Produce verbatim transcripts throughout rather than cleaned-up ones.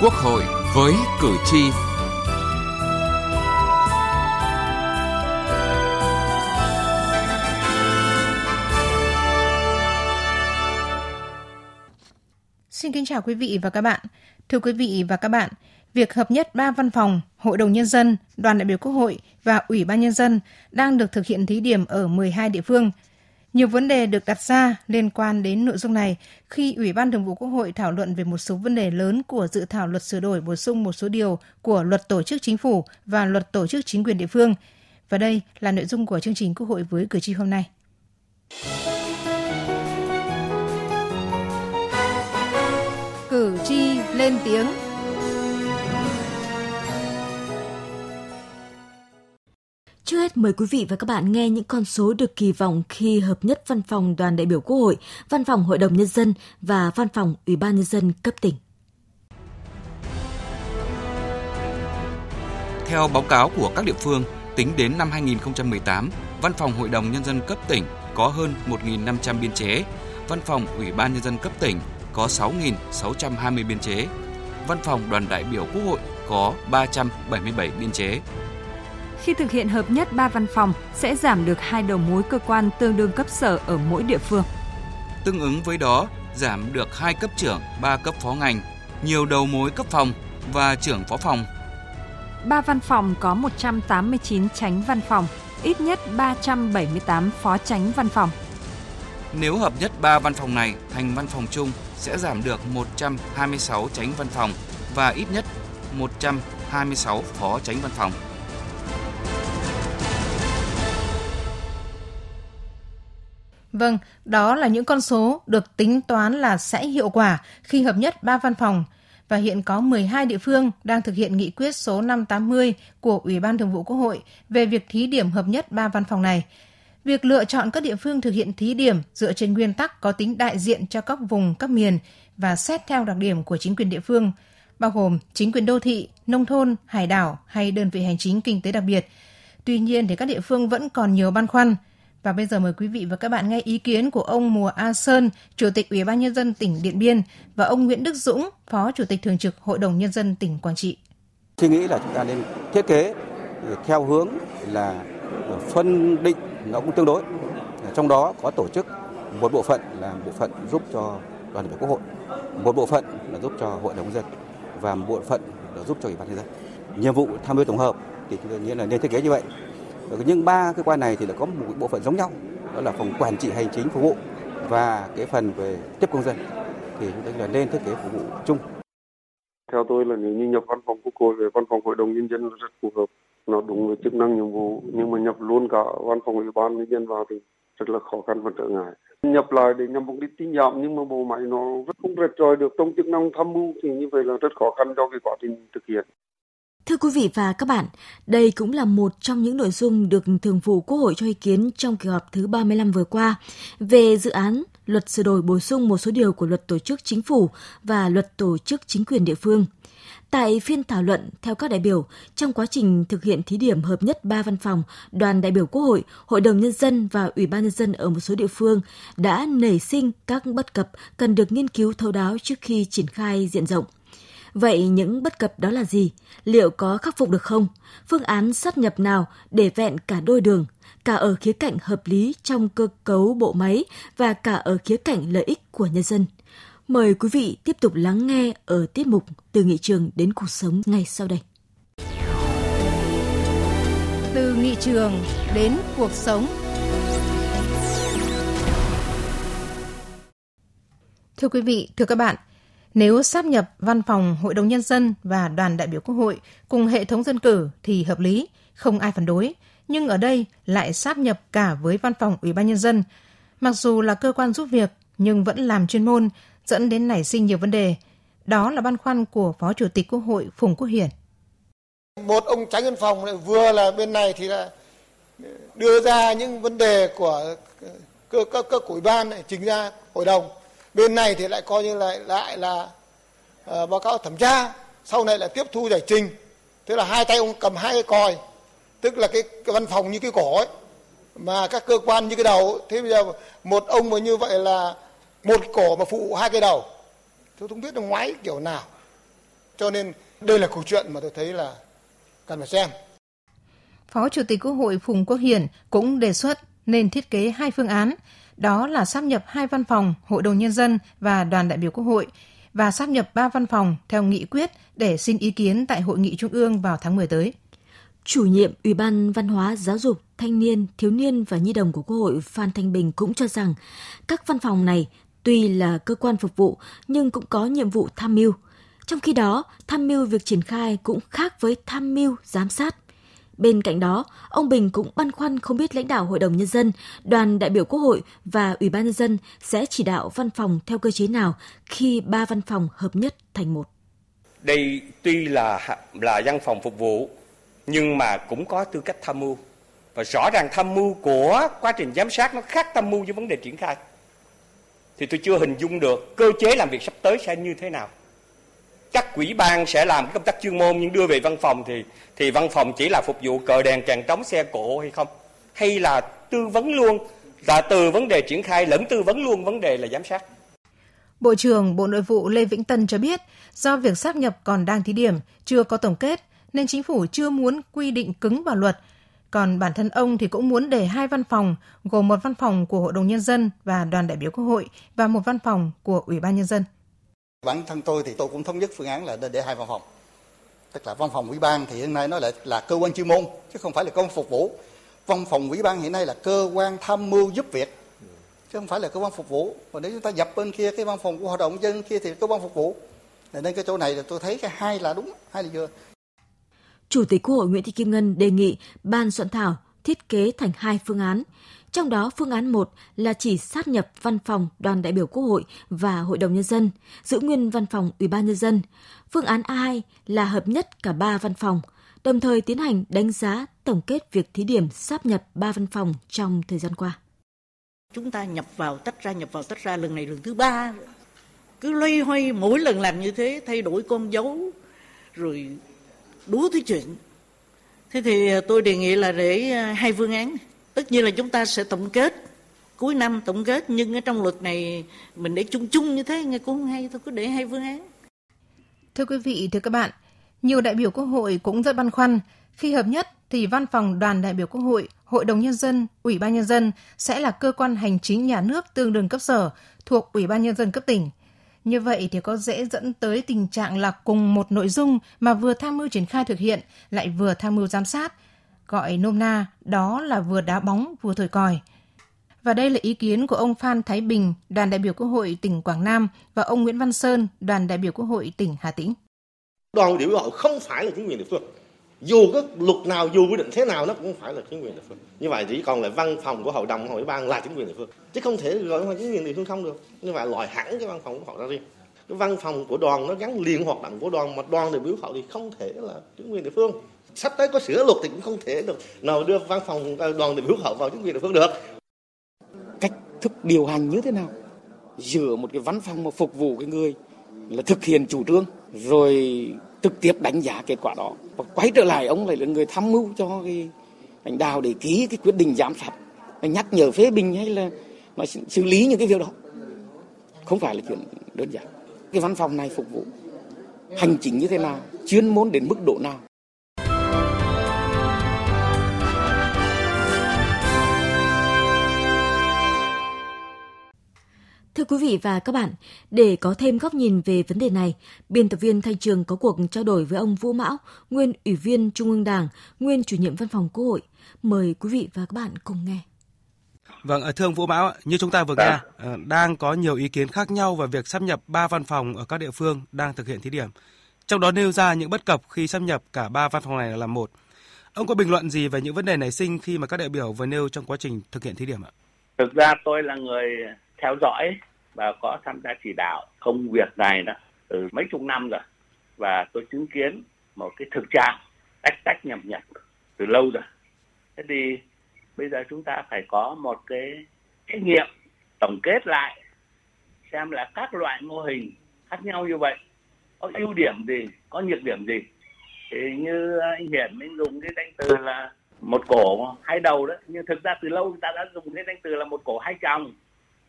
Quốc hội với cử tri. Xin kính chào quý vị và các bạn. Thưa quý vị và các bạn, việc hợp nhất ba văn phòng, Hội đồng Nhân dân, Đoàn đại biểu Quốc hội và Ủy ban Nhân dân đang được thực hiện thí điểm ở mười hai địa phương. Nhiều vấn đề được đặt ra liên quan đến nội dung này khi Ủy ban Thường vụ Quốc hội thảo luận về một số vấn đề lớn của dự thảo luật sửa đổi bổ sung một số điều của Luật Tổ chức Chính phủ và Luật Tổ chức Chính quyền địa phương. Và đây là nội dung của chương trình Quốc hội với cử tri hôm nay. Cử tri lên tiếng. Trước hết mời quý vị và các bạn nghe những con số được kỳ vọng khi hợp nhất văn phòng Đoàn đại biểu Quốc hội, văn phòng Hội đồng Nhân dân và văn phòng Ủy ban Nhân dân cấp tỉnh. Theo báo cáo của các địa phương, tính đến năm hai không một tám, văn phòng Hội đồng Nhân dân cấp tỉnh có hơn một nghìn năm trăm biên chế, văn phòng Ủy ban Nhân dân cấp tỉnh có sáu nghìn sáu trăm hai mươi biên chế, văn phòng Đoàn đại biểu Quốc hội có ba trăm bảy mươi bảy biên chế. Khi thực hiện hợp nhất ba văn phòng sẽ giảm được hai đầu mối cơ quan tương đương cấp sở ở mỗi địa phương. Tương ứng với đó, giảm được hai cấp trưởng, ba cấp phó ngành, nhiều đầu mối cấp phòng và trưởng phó phòng. Ba văn phòng có một trăm tám mươi chín chánh văn phòng, ít nhất ba trăm bảy mươi tám phó chánh văn phòng. Nếu hợp nhất ba văn phòng này thành văn phòng chung sẽ giảm được một trăm hai mươi sáu chánh văn phòng và ít nhất một trăm hai mươi sáu phó chánh văn phòng. Vâng, đó là những con số được tính toán là sẽ hiệu quả khi hợp nhất ba văn phòng. Và hiện có mười hai địa phương đang thực hiện nghị quyết số năm tám mươi của Ủy ban Thường vụ Quốc hội về việc thí điểm hợp nhất ba văn phòng này. Việc lựa chọn các địa phương thực hiện thí điểm dựa trên nguyên tắc có tính đại diện cho các vùng, các miền và xét theo đặc điểm của chính quyền địa phương, bao gồm chính quyền đô thị, nông thôn, hải đảo hay đơn vị hành chính kinh tế đặc biệt. Tuy nhiên thì các địa phương vẫn còn nhiều băn khoăn. Và bây giờ mời quý vị và các bạn nghe ý kiến của ông Mùa A Sơn, Chủ tịch Ủy ban Nhân dân tỉnh Điện Biên và ông Nguyễn Đức Dũng, Phó Chủ tịch Thường trực Hội đồng Nhân dân tỉnh Quảng Trị. Suy nghĩ là chúng ta nên thiết kế theo hướng là phân định nó cũng tương đối. Trong đó có tổ chức một bộ phận là bộ phận giúp cho Đoàn đại biểu Quốc hội, một bộ phận là giúp cho Hội đồng Nhân dân và một bộ phận là giúp cho Ủy ban Nhân dân. Nhiệm vụ tham mưu tổng hợp thì chúng tôi nghĩ là nên thiết kế như vậy. Nhưng ba cơ quan này thì là có một bộ phận giống nhau, đó là phòng quản trị hành chính phục vụ và cái phần về tiếp công dân thì chúng ta nên thiết kế phục vụ chung. Theo tôi là nếu như nhập văn phòng Quốc hội về văn phòng Hội đồng Nhân dân là rất phù hợp, nó đúng với chức năng nhiệm vụ, nhưng mà nhập luôn cả văn phòng Ủy ban Nhân dân vào thì rất là khó khăn và trở ngại. Nhập lại để nhằm mục đích tinh giảm nhưng mà bộ máy nó rất không rệt ròi được trong chức năng tham mưu thì như vậy là rất khó khăn cho cái quá trình thực hiện. Thưa quý vị và các bạn, đây cũng là một trong những nội dung được Thường vụ Quốc hội cho ý kiến trong kỳ họp thứ ba mươi lăm vừa qua về dự án Luật sửa đổi bổ sung một số điều của Luật Tổ chức Chính phủ và Luật Tổ chức Chính quyền địa phương. Tại phiên thảo luận, theo các đại biểu, trong quá trình thực hiện thí điểm hợp nhất ba văn phòng, Đoàn đại biểu Quốc hội, Hội đồng Nhân dân và Ủy ban Nhân dân ở một số địa phương đã nảy sinh các bất cập cần được nghiên cứu thấu đáo trước khi triển khai diện rộng. Vậy những bất cập đó là gì? Liệu có khắc phục được không? Phương án sáp nhập nào để vẹn cả đôi đường, cả ở khía cạnh hợp lý trong cơ cấu bộ máy và cả ở khía cạnh lợi ích của nhân dân? Mời quý vị tiếp tục lắng nghe ở tiết mục Từ nghị trường đến cuộc sống ngay sau đây. Từ nghị trường đến cuộc sống. Thưa quý vị, thưa các bạn, nếu sáp nhập văn phòng Hội đồng Nhân dân và Đoàn đại biểu Quốc hội cùng hệ thống dân cử thì hợp lý, không ai phản đối. Nhưng ở đây lại sáp nhập cả với văn phòng Ủy ban Nhân dân. Mặc dù là cơ quan giúp việc nhưng vẫn làm chuyên môn, dẫn đến nảy sinh nhiều vấn đề. Đó là băn khoăn của Phó Chủ tịch Quốc hội Phùng Quốc Hiển. Một ông chánh văn phòng này vừa là bên này thì là đưa ra những vấn đề của cơ cơ cơ ủy ban này trình ra hội đồng. Bên này thì lại coi như lại lại là uh, báo cáo thẩm tra, sau này là tiếp thu giải trình, tức là hai tay ông cầm hai cái còi, tức là cái, cái văn phòng như cái cổ ấy, mà các cơ quan như cái đầu ấy. Thế bây giờ một ông mà như vậy là một cổ mà phụ hai cái đầu, tôi không biết là ngoái kiểu nào. Cho nên đây là câu chuyện mà tôi thấy là cần phải xem. Phó Chủ tịch Quốc hội Phùng Quốc Hiển cũng đề xuất nên thiết kế hai phương án, đó là sáp nhập hai văn phòng Hội đồng Nhân dân và Đoàn đại biểu Quốc hội và sáp nhập ba văn phòng theo nghị quyết để xin ý kiến tại Hội nghị Trung ương vào tháng mười tới. Chủ nhiệm Ủy ban Văn hóa, Giáo dục, Thanh niên, Thiếu niên và Nhi đồng của Quốc hội Phan Thanh Bình cũng cho rằng các văn phòng này tuy là cơ quan phục vụ nhưng cũng có nhiệm vụ tham mưu. Trong khi đó, tham mưu việc triển khai cũng khác với tham mưu giám sát. Bên cạnh đó, ông Bình cũng băn khoăn không biết lãnh đạo Hội đồng Nhân dân, Đoàn đại biểu Quốc hội và Ủy ban Nhân dân sẽ chỉ đạo văn phòng theo cơ chế nào khi ba văn phòng hợp nhất thành một. Đây tuy là là văn phòng phục vụ nhưng mà cũng có tư cách tham mưu. Và rõ ràng tham mưu của quá trình giám sát nó khác tham mưu với vấn đề triển khai. Thì tôi chưa hình dung được cơ chế làm việc sắp tới sẽ như thế nào. Các quỹ ban sẽ làm công tác chuyên môn nhưng đưa về văn phòng thì thì văn phòng chỉ là phục vụ cờ đèn tràn trống xe cộ hay không? Hay là tư vấn luôn, là từ vấn đề triển khai lẫn tư vấn luôn vấn đề là giám sát. Bộ trưởng Bộ Nội vụ Lê Vĩnh Tân cho biết do việc sáp nhập còn đang thí điểm, chưa có tổng kết nên chính phủ chưa muốn quy định cứng vào luật. Còn bản thân ông thì cũng muốn để hai văn phòng, gồm một văn phòng của Hội đồng Nhân dân và Đoàn đại biểu Quốc hội và một văn phòng của Ủy ban Nhân dân. Bản thân tôi thì tôi cũng thống nhất phương án là để hai văn phòng. Tức là văn phòng ủy ban thì hiện nay nó lại là cơ quan chuyên môn chứ không phải là cơ quan phục vụ. Văn phòng ủy ban hiện nay là cơ quan tham mưu giúp việc chứ không phải là cơ quan phục vụ. Còn nếu chúng ta dập bên kia cái văn phòng của Hội đồng Nhân dân kia thì cơ quan phục vụ. Nên cái chỗ này là tôi thấy cái hai là đúng, hai là vừa. Chủ tịch Quốc hội Nguyễn Thị Kim Ngân đề nghị ban soạn thảo thiết kế thành hai phương án. Trong đó, phương án một là chỉ sáp nhập văn phòng Đoàn đại biểu Quốc hội và Hội đồng Nhân dân, giữ nguyên văn phòng Ủy ban Nhân dân. Phương án hai là hợp nhất cả ba văn phòng, đồng thời tiến hành đánh giá tổng kết việc thí điểm sáp nhập ba văn phòng trong thời gian qua. Chúng ta nhập vào tách ra, nhập vào tách ra lần này lần thứ ba. Cứ loay hoay mỗi lần làm như thế, thay đổi con dấu, rồi đủ thứ chuyện. Thế thì tôi đề nghị là để hai phương án. Tất nhiên là chúng ta sẽ tổng kết, cuối năm tổng kết, nhưng ở trong luật này mình để chung chung như thế nghe cũng không hay, thôi cứ để hai phương án. Thưa quý vị, thưa các bạn, nhiều đại biểu Quốc hội cũng rất băn khoăn, khi hợp nhất thì văn phòng Đoàn đại biểu Quốc hội, Hội đồng Nhân dân, Ủy ban Nhân dân sẽ là cơ quan hành chính nhà nước tương đương cấp sở, thuộc Ủy ban Nhân dân cấp tỉnh. Như vậy thì có dễ dẫn tới tình trạng là cùng một nội dung mà vừa tham mưu triển khai thực hiện lại vừa tham mưu giám sát, gọi nôm na đó là vừa đá bóng vừa thổi còi. Và đây là ý kiến của ông Phan Thái Bình, Đoàn đại biểu Quốc hội tỉnh Quảng Nam và ông Nguyễn Văn Sơn, Đoàn đại biểu Quốc hội tỉnh Hà Tĩnh. Đoàn đại biểu họ không phải là chính quyền địa phương. Dù các luật nào, dù quy định thế nào nó cũng phải là chính quyền địa phương. Như vậy chỉ còn là văn phòng của Hội đồng, Hội ban là chính quyền địa phương. Chứ không thể gọi là chính quyền địa phương không được. Như vậy loại hẳn cái văn phòng của họ ra riêng. Cái văn phòng của đoàn nó gắn liền hoạt động của đoàn mà đoàn đại biểu họ thì không thể là chính quyền địa phương. Sắp tới có sửa luật thì cũng không thể được nào đưa văn phòng đoàn đại biểu họ vào chính quyền địa phương được. Cách thức điều hành như thế nào? Giữa một cái văn phòng mà phục vụ cái người là thực hiện chủ trương rồi trực tiếp đánh giá kết quả đó và quay trở lại ông lại là người tham mưu cho cái lãnh đạo để ký cái quyết định giám sát, nhắc nhở phê bình hay là nó xử lý những cái việc đó, không phải là chuyện đơn giản. Cái văn phòng này phục vụ hành chính như thế nào, chuyên môn đến mức độ nào? Thưa quý vị và các bạn, để có thêm góc nhìn về vấn đề này, biên tập viên Thanh Trường có cuộc trao đổi với ông Vũ Mão, nguyên Ủy viên Trung ương Đảng, nguyên Chủ nhiệm Văn phòng Quốc hội. Mời quý vị và các bạn cùng nghe. Vâng, thưa ông Vũ Mão, như chúng ta vừa nghe, đang có nhiều ý kiến khác nhau về việc sáp nhập ba văn phòng ở các địa phương đang thực hiện thí điểm. Trong đó nêu ra những bất cập khi sáp nhập cả ba văn phòng này là một. Ông có bình luận gì về những vấn đề nảy sinh khi mà các đại biểu vừa nêu trong quá trình thực hiện thí điểm ạ? Thực ra tôi là người theo dõi và có tham gia chỉ đạo công việc này đó từ mấy chục năm rồi, và tôi chứng kiến một cái thực trạng tách tách nhập nhập từ lâu rồi. Thế thì bây giờ chúng ta phải có một cái trách nhiệm tổng kết lại xem là các loại mô hình khác nhau như vậy có ưu điểm gì, có nhược điểm gì. Thì như anh Hiển mình dùng cái danh từ là một cổ hai đầu đó, nhưng thực ra từ lâu chúng ta đã dùng cái danh từ là một cổ hai chồng.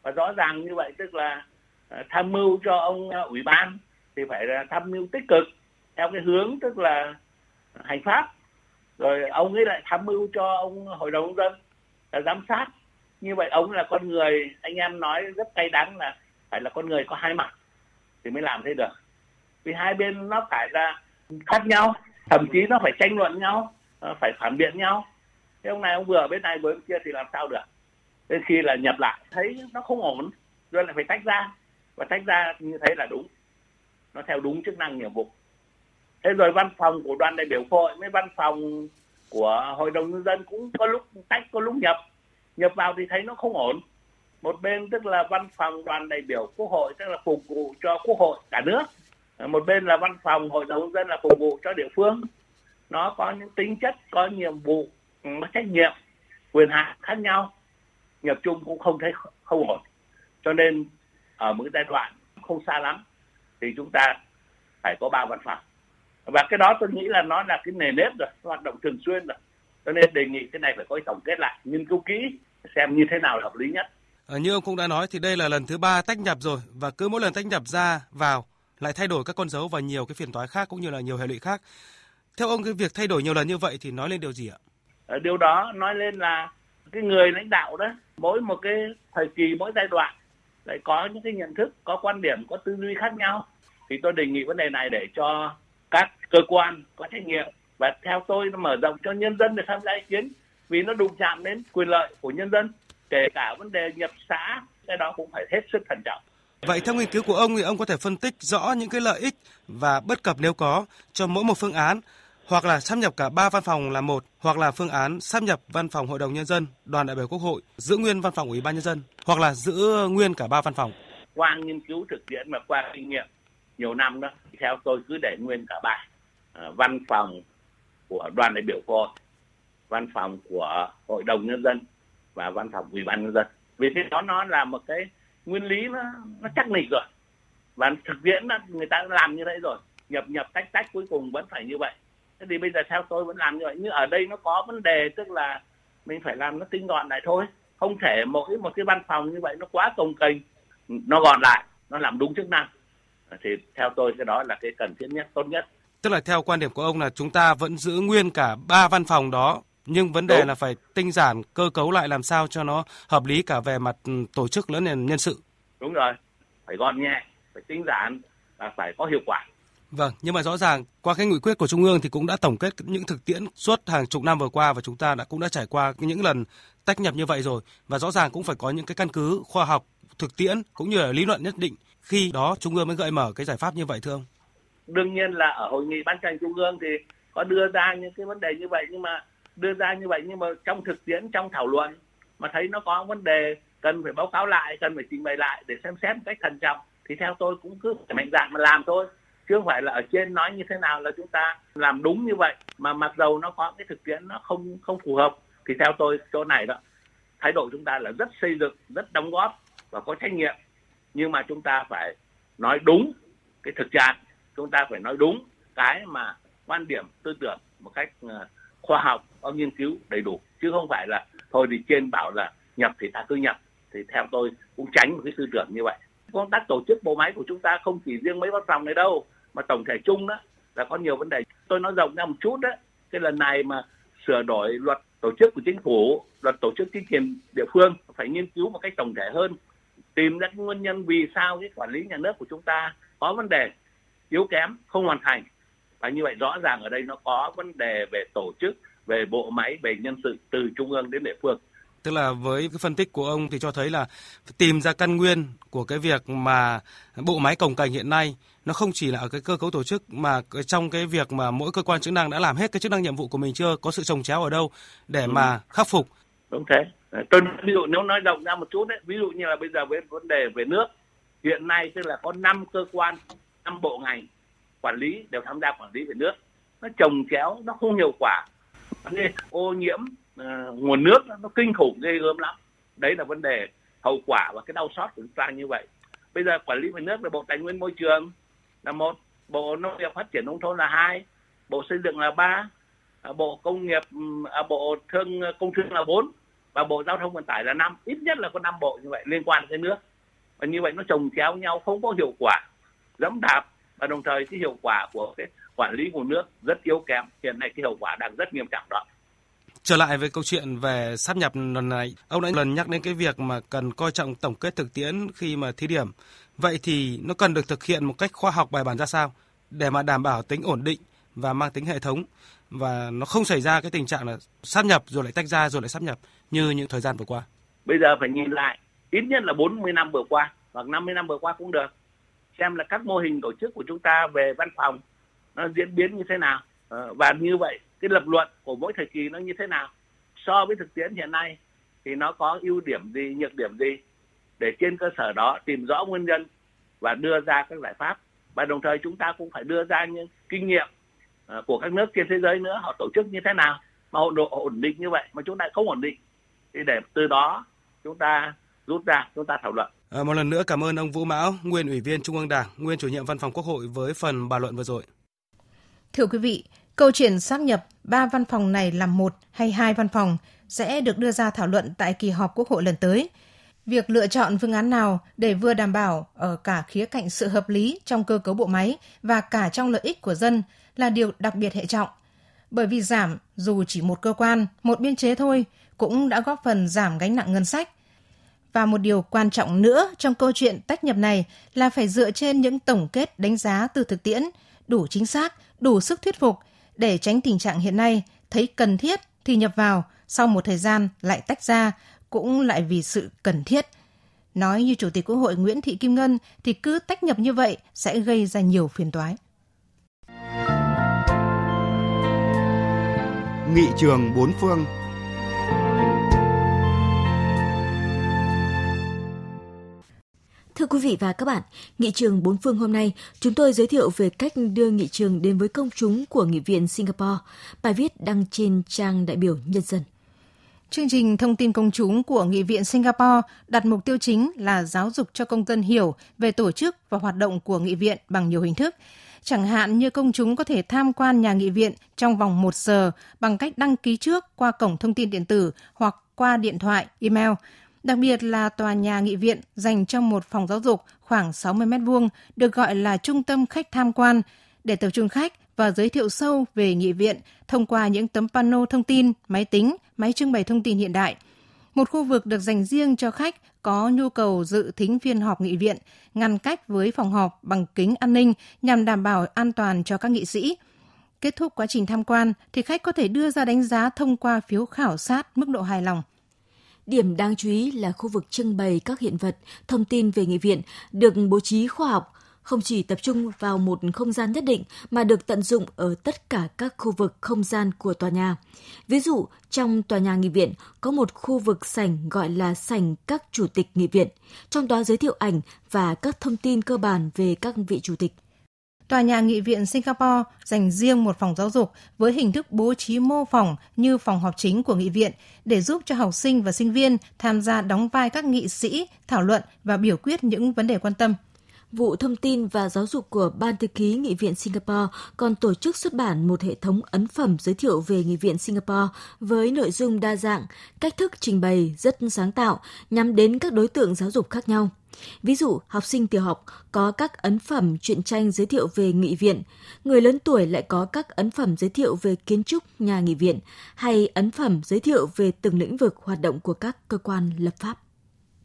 Và rõ ràng như vậy tức là tham mưu cho ông Ủy ban thì phải tham mưu tích cực, theo cái hướng tức là hành pháp, rồi ông ấy lại tham mưu cho ông hội đồng nhân dân là giám sát. Như vậy ông là con người, anh em nói rất cay đắng là phải là con người có hai mặt thì mới làm thế được, vì hai bên nó phải là khác nhau, thậm chí nó phải tranh luận nhau, phải phản biện nhau. Thế ông này ông vừa bên này vừa bên kia thì làm sao được, đến khi là nhập lại thấy nó không ổn rồi lại phải tách ra, và tách ra như thế là đúng, nó theo đúng chức năng nhiệm vụ. Thế rồi văn phòng của đoàn đại biểu hội với văn phòng của hội đồng nhân dân cũng có lúc tách, có lúc nhập nhập vào thì thấy nó không ổn. Một bên tức là văn phòng đoàn đại biểu quốc hội, tức là phục vụ cho quốc hội cả nước, một bên là văn phòng hội đồng nhân dân là phục vụ cho địa phương. Nó có những tính chất, có nhiệm vụ, có trách nhiệm, quyền hạn khác nhau, nhập chung cũng không thấy không ổn. Cho nên ở một giai đoạn không xa lắm thì chúng ta phải có ba văn phòng, và cái đó tôi nghĩ là nó là cái nề nếp rồi, hoạt động thường xuyên rồi. Cho nên đề nghị cái này phải có tổng kết lại, nghiên cứu kỹ xem như thế nào là hợp lý nhất. À, như ông cũng đã nói thì đây là lần thứ ba tách nhập rồi, và cứ mỗi lần tách nhập ra vào lại thay đổi các con dấu và nhiều cái phiền toái khác cũng như là nhiều hệ lụy khác. Theo ông, cái việc thay đổi nhiều lần như vậy thì nói lên điều gì ạ? À, điều đó nói lên là cái người lãnh đạo đó, mỗi một cái thời kỳ, mỗi giai đoạn lại có những cái nhận thức, có quan điểm, có tư duy khác nhau. Thì tôi đề nghị vấn đề này để cho các cơ quan có trách nhiệm, và theo tôi nó mở rộng cho nhân dân để tham gia ý kiến, vì nó đụng chạm đến quyền lợi của nhân dân, kể cả vấn đề nhập xã, cái đó cũng phải hết sức thận trọng. Vậy theo nghiên cứu của ông thì ông có thể phân tích rõ những cái lợi ích và bất cập nếu có cho mỗi một phương án, hoặc là sáp nhập cả ba văn phòng là một, hoặc là phương án sáp nhập văn phòng hội đồng nhân dân, đoàn đại biểu quốc hội, giữ nguyên văn phòng ủy ban nhân dân, hoặc là giữ nguyên cả ba văn phòng. Qua nghiên cứu thực tiễn và qua kinh nghiệm nhiều năm đó, theo tôi cứ để nguyên cả ba, à, văn phòng của đoàn đại biểu quốc hội, văn phòng của hội đồng nhân dân và văn phòng ủy ban nhân dân. Vì thế đó nó là một cái nguyên lý nó nó chắc nịch rồi, và thực tiễn người ta làm như thế rồi, nhập nhập tách tách cuối cùng vẫn phải như vậy. Thế thì bây giờ theo tôi vẫn làm như vậy, nhưng ở đây nó có vấn đề, tức là mình phải làm nó tinh gọn lại thôi, không thể mỗi một cái văn phòng như vậy nó quá cồng kềnh. Nó gọn lại, nó làm đúng chức năng thì theo tôi cái đó là cái cần thiết nhất, tốt nhất. Tức là theo quan điểm của ông là chúng ta vẫn giữ nguyên cả ba văn phòng đó, nhưng vấn đề đúng là phải tinh giản cơ cấu lại làm sao cho nó hợp lý cả về mặt tổ chức lẫn nhân sự. Đúng rồi, phải gọn nhẹ, phải tinh giản và phải có hiệu quả. Vâng, nhưng mà rõ ràng qua cái nghị quyết của Trung ương thì cũng đã tổng kết những thực tiễn suốt hàng chục năm vừa qua, và chúng ta đã cũng đã trải qua những lần tách nhập như vậy rồi, và rõ ràng cũng phải có những cái căn cứ khoa học, thực tiễn cũng như là lý luận nhất định, khi đó Trung ương mới gợi mở cái giải pháp như vậy thưa ông. Đương nhiên là ở hội nghị ban hành Trung ương thì có đưa ra những cái vấn đề như vậy, nhưng mà đưa ra như vậy nhưng mà trong thực tiễn, trong thảo luận mà thấy nó có vấn đề cần phải báo cáo lại, cần phải trình bày lại để xem xét một cách thận trọng, thì theo tôi cũng cứ phải mạnh dạn mà làm thôi, chứ không phải là ở trên nói như thế nào là chúng ta làm đúng như vậy, mà mặc dầu nó có cái thực tiễn nó không không phù hợp. Thì theo tôi chỗ này đó, thái độ chúng ta là rất xây dựng, rất đóng góp và có trách nhiệm, nhưng mà chúng ta phải nói đúng cái thực trạng, chúng ta phải nói đúng cái mà quan điểm tư tưởng một cách khoa học, có nghiên cứu đầy đủ, chứ không phải là thôi thì trên bảo là nhập thì ta cứ nhập. Thì theo tôi cũng tránh một cái tư tưởng như vậy. Công tác tổ chức bộ máy của chúng ta không chỉ riêng mấy văn phòng này đâu, mà tổng thể chung đó là có nhiều vấn đề. Tôi nói rộng ra một chút đó, cái lần này mà sửa đổi luật tổ chức của chính phủ, luật tổ chức chính quyền địa phương phải nghiên cứu một cách tổng thể hơn, tìm ra nguyên nhân vì sao cái quản lý nhà nước của chúng ta có vấn đề, yếu kém, không hoàn thành. Và như vậy rõ ràng ở đây nó có vấn đề về tổ chức, về bộ máy, về nhân sự từ trung ương đến địa phương. Tức là với cái phân tích của ông thì cho thấy là tìm ra căn nguyên của cái việc mà bộ máy cồng kềnh hiện nay, nó không chỉ là ở cái cơ cấu tổ chức, mà trong cái việc mà mỗi cơ quan chức năng đã làm hết cái chức năng nhiệm vụ của mình chưa, có sự chồng chéo ở đâu để ừ. mà khắc phục. Đúng thế. Tôi ví dụ nếu nói rộng ra một chút đấy, ví dụ như là bây giờ với vấn đề về nước hiện nay, tức là có năm cơ quan, năm bộ ngành quản lý đều tham gia quản lý về nước, nó chồng chéo, nó không hiệu quả, ô nhiễm uh, nguồn nước nó kinh khủng, ghê gớm lắm. Đấy là vấn đề hậu quả và cái đau xót của chúng ta như vậy. Bây giờ quản lý về nước là Bộ Tài nguyên Môi trường là một, Bộ Nông nghiệp Phát triển Nông thôn là hai, Bộ Xây dựng là ba, Bộ Công nghiệp, Bộ Thương Công thương là bốn, và Bộ Giao thông Vận tải là năm. Ít nhất là có năm bộ như vậy liên quan đến nước, và như vậy nó chồng chéo nhau, không có hiệu quả, dẫm đạp, và đồng thời cái hiệu quả của cái quản lý nguồn nước rất yếu kém, hiện nay cái hậu quả đang rất nghiêm trọng đó. Trở lại với câu chuyện về sáp nhập lần này, ông đã lần nhắc đến cái việc mà cần coi trọng tổng kết thực tiễn khi mà thí điểm. Vậy thì nó cần được thực hiện một cách khoa học bài bản ra sao để mà đảm bảo tính ổn định và mang tính hệ thống, và nó không xảy ra cái tình trạng là sáp nhập rồi lại tách ra rồi lại sáp nhập như những thời gian vừa qua? Bây giờ phải nhìn lại ít nhất là bốn mươi năm vừa qua hoặc năm mươi năm vừa qua cũng được, xem là các mô hình tổ chức của chúng ta về văn phòng nó diễn biến như thế nào, và như vậy cái lập luận của mỗi thời kỳ nó như thế nào, so với thực tiễn hiện nay thì nó có ưu điểm gì, nhược điểm gì, để trên cơ sở đó tìm rõ nguyên nhân và đưa ra các giải pháp. Và đồng thời chúng ta cũng phải đưa ra những kinh nghiệm của các nước trên thế giới nữa, họ tổ chức như thế nào mà họ ổn định như vậy, mà chúng ta không ổn định, thì để từ đó chúng ta rút ra, chúng ta thảo luận. À, một lần nữa cảm ơn ông Vũ Mão, nguyên Ủy viên Trung ương Đảng, nguyên Chủ nhiệm Văn phòng Quốc hội với phần bàn luận vừa rồi. Thưa quý vị, câu chuyện sáp nhập ba văn phòng này làm một hay hai văn phòng sẽ được đưa ra thảo luận tại kỳ họp Quốc hội lần tới. Việc lựa chọn phương án nào để vừa đảm bảo ở cả khía cạnh sự hợp lý trong cơ cấu bộ máy và cả trong lợi ích của dân là điều đặc biệt hệ trọng. Bởi vì giảm dù chỉ một cơ quan, một biên chế thôi cũng đã góp phần giảm gánh nặng ngân sách. Và một điều quan trọng nữa trong câu chuyện tách nhập này là phải dựa trên những tổng kết đánh giá từ thực tiễn, đủ chính xác, đủ sức thuyết phục để tránh tình trạng hiện nay thấy cần thiết thì nhập vào, sau một thời gian lại tách ra, cũng lại vì sự cần thiết. Nói như Chủ tịch Quốc hội Nguyễn Thị Kim Ngân thì cứ tách nhập như vậy sẽ gây ra nhiều phiền toái. Nghị trường bốn phương. Thưa quý vị và các bạn, Nghị trường bốn phương hôm nay, chúng tôi giới thiệu về cách đưa nghị trường đến với công chúng của Nghị viện Singapore, bài viết đăng trên trang Đại biểu Nhân dân. Chương trình thông tin công chúng của Nghị viện Singapore đặt mục tiêu chính là giáo dục cho công dân hiểu về tổ chức và hoạt động của Nghị viện bằng nhiều hình thức. Chẳng hạn như công chúng có thể tham quan nhà Nghị viện trong vòng một giờ bằng cách đăng ký trước qua cổng thông tin điện tử hoặc qua điện thoại, email. Đặc biệt là tòa nhà nghị viện dành cho một phòng giáo dục khoảng sáu mươi mét vuông được gọi là trung tâm khách tham quan để tập trung khách và giới thiệu sâu về nghị viện thông qua những tấm pano thông tin, máy tính, máy trưng bày thông tin hiện đại. Một khu vực được dành riêng cho khách có nhu cầu dự thính phiên họp nghị viện, ngăn cách với phòng họp bằng kính an ninh nhằm đảm bảo an toàn cho các nghị sĩ. Kết thúc quá trình tham quan thì khách có thể đưa ra đánh giá thông qua phiếu khảo sát mức độ hài lòng. Điểm đáng chú ý là khu vực trưng bày các hiện vật, thông tin về nghị viện được bố trí khoa học, không chỉ tập trung vào một không gian nhất định mà được tận dụng ở tất cả các khu vực không gian của tòa nhà. Ví dụ, trong tòa nhà nghị viện có một khu vực sảnh gọi là sảnh các chủ tịch nghị viện, trong đó giới thiệu ảnh và các thông tin cơ bản về các vị chủ tịch. Tòa nhà Nghị viện Singapore dành riêng một phòng giáo dục với hình thức bố trí mô phỏng như phòng họp chính của Nghị viện để giúp cho học sinh và sinh viên tham gia đóng vai các nghị sĩ, thảo luận và biểu quyết những vấn đề quan tâm. Vụ Thông tin và Giáo dục của Ban Thư ký Nghị viện Singapore còn tổ chức xuất bản một hệ thống ấn phẩm giới thiệu về Nghị viện Singapore với nội dung đa dạng, cách thức trình bày rất sáng tạo nhắm đến các đối tượng giáo dục khác nhau. Ví dụ, học sinh tiểu học có các ấn phẩm truyện tranh giới thiệu về nghị viện, người lớn tuổi lại có các ấn phẩm giới thiệu về kiến trúc nhà nghị viện hay ấn phẩm giới thiệu về từng lĩnh vực hoạt động của các cơ quan lập pháp.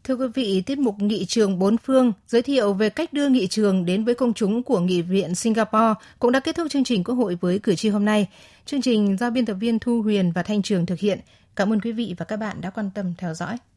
Thưa quý vị, tiết mục Nghị trường bốn phương giới thiệu về cách đưa nghị trường đến với công chúng của Nghị viện Singapore cũng đã kết thúc chương trình Quốc hội với cử tri hôm nay. Chương trình do biên tập viên Thu Huyền và Thanh Trường thực hiện. Cảm ơn quý vị và các bạn đã quan tâm theo dõi.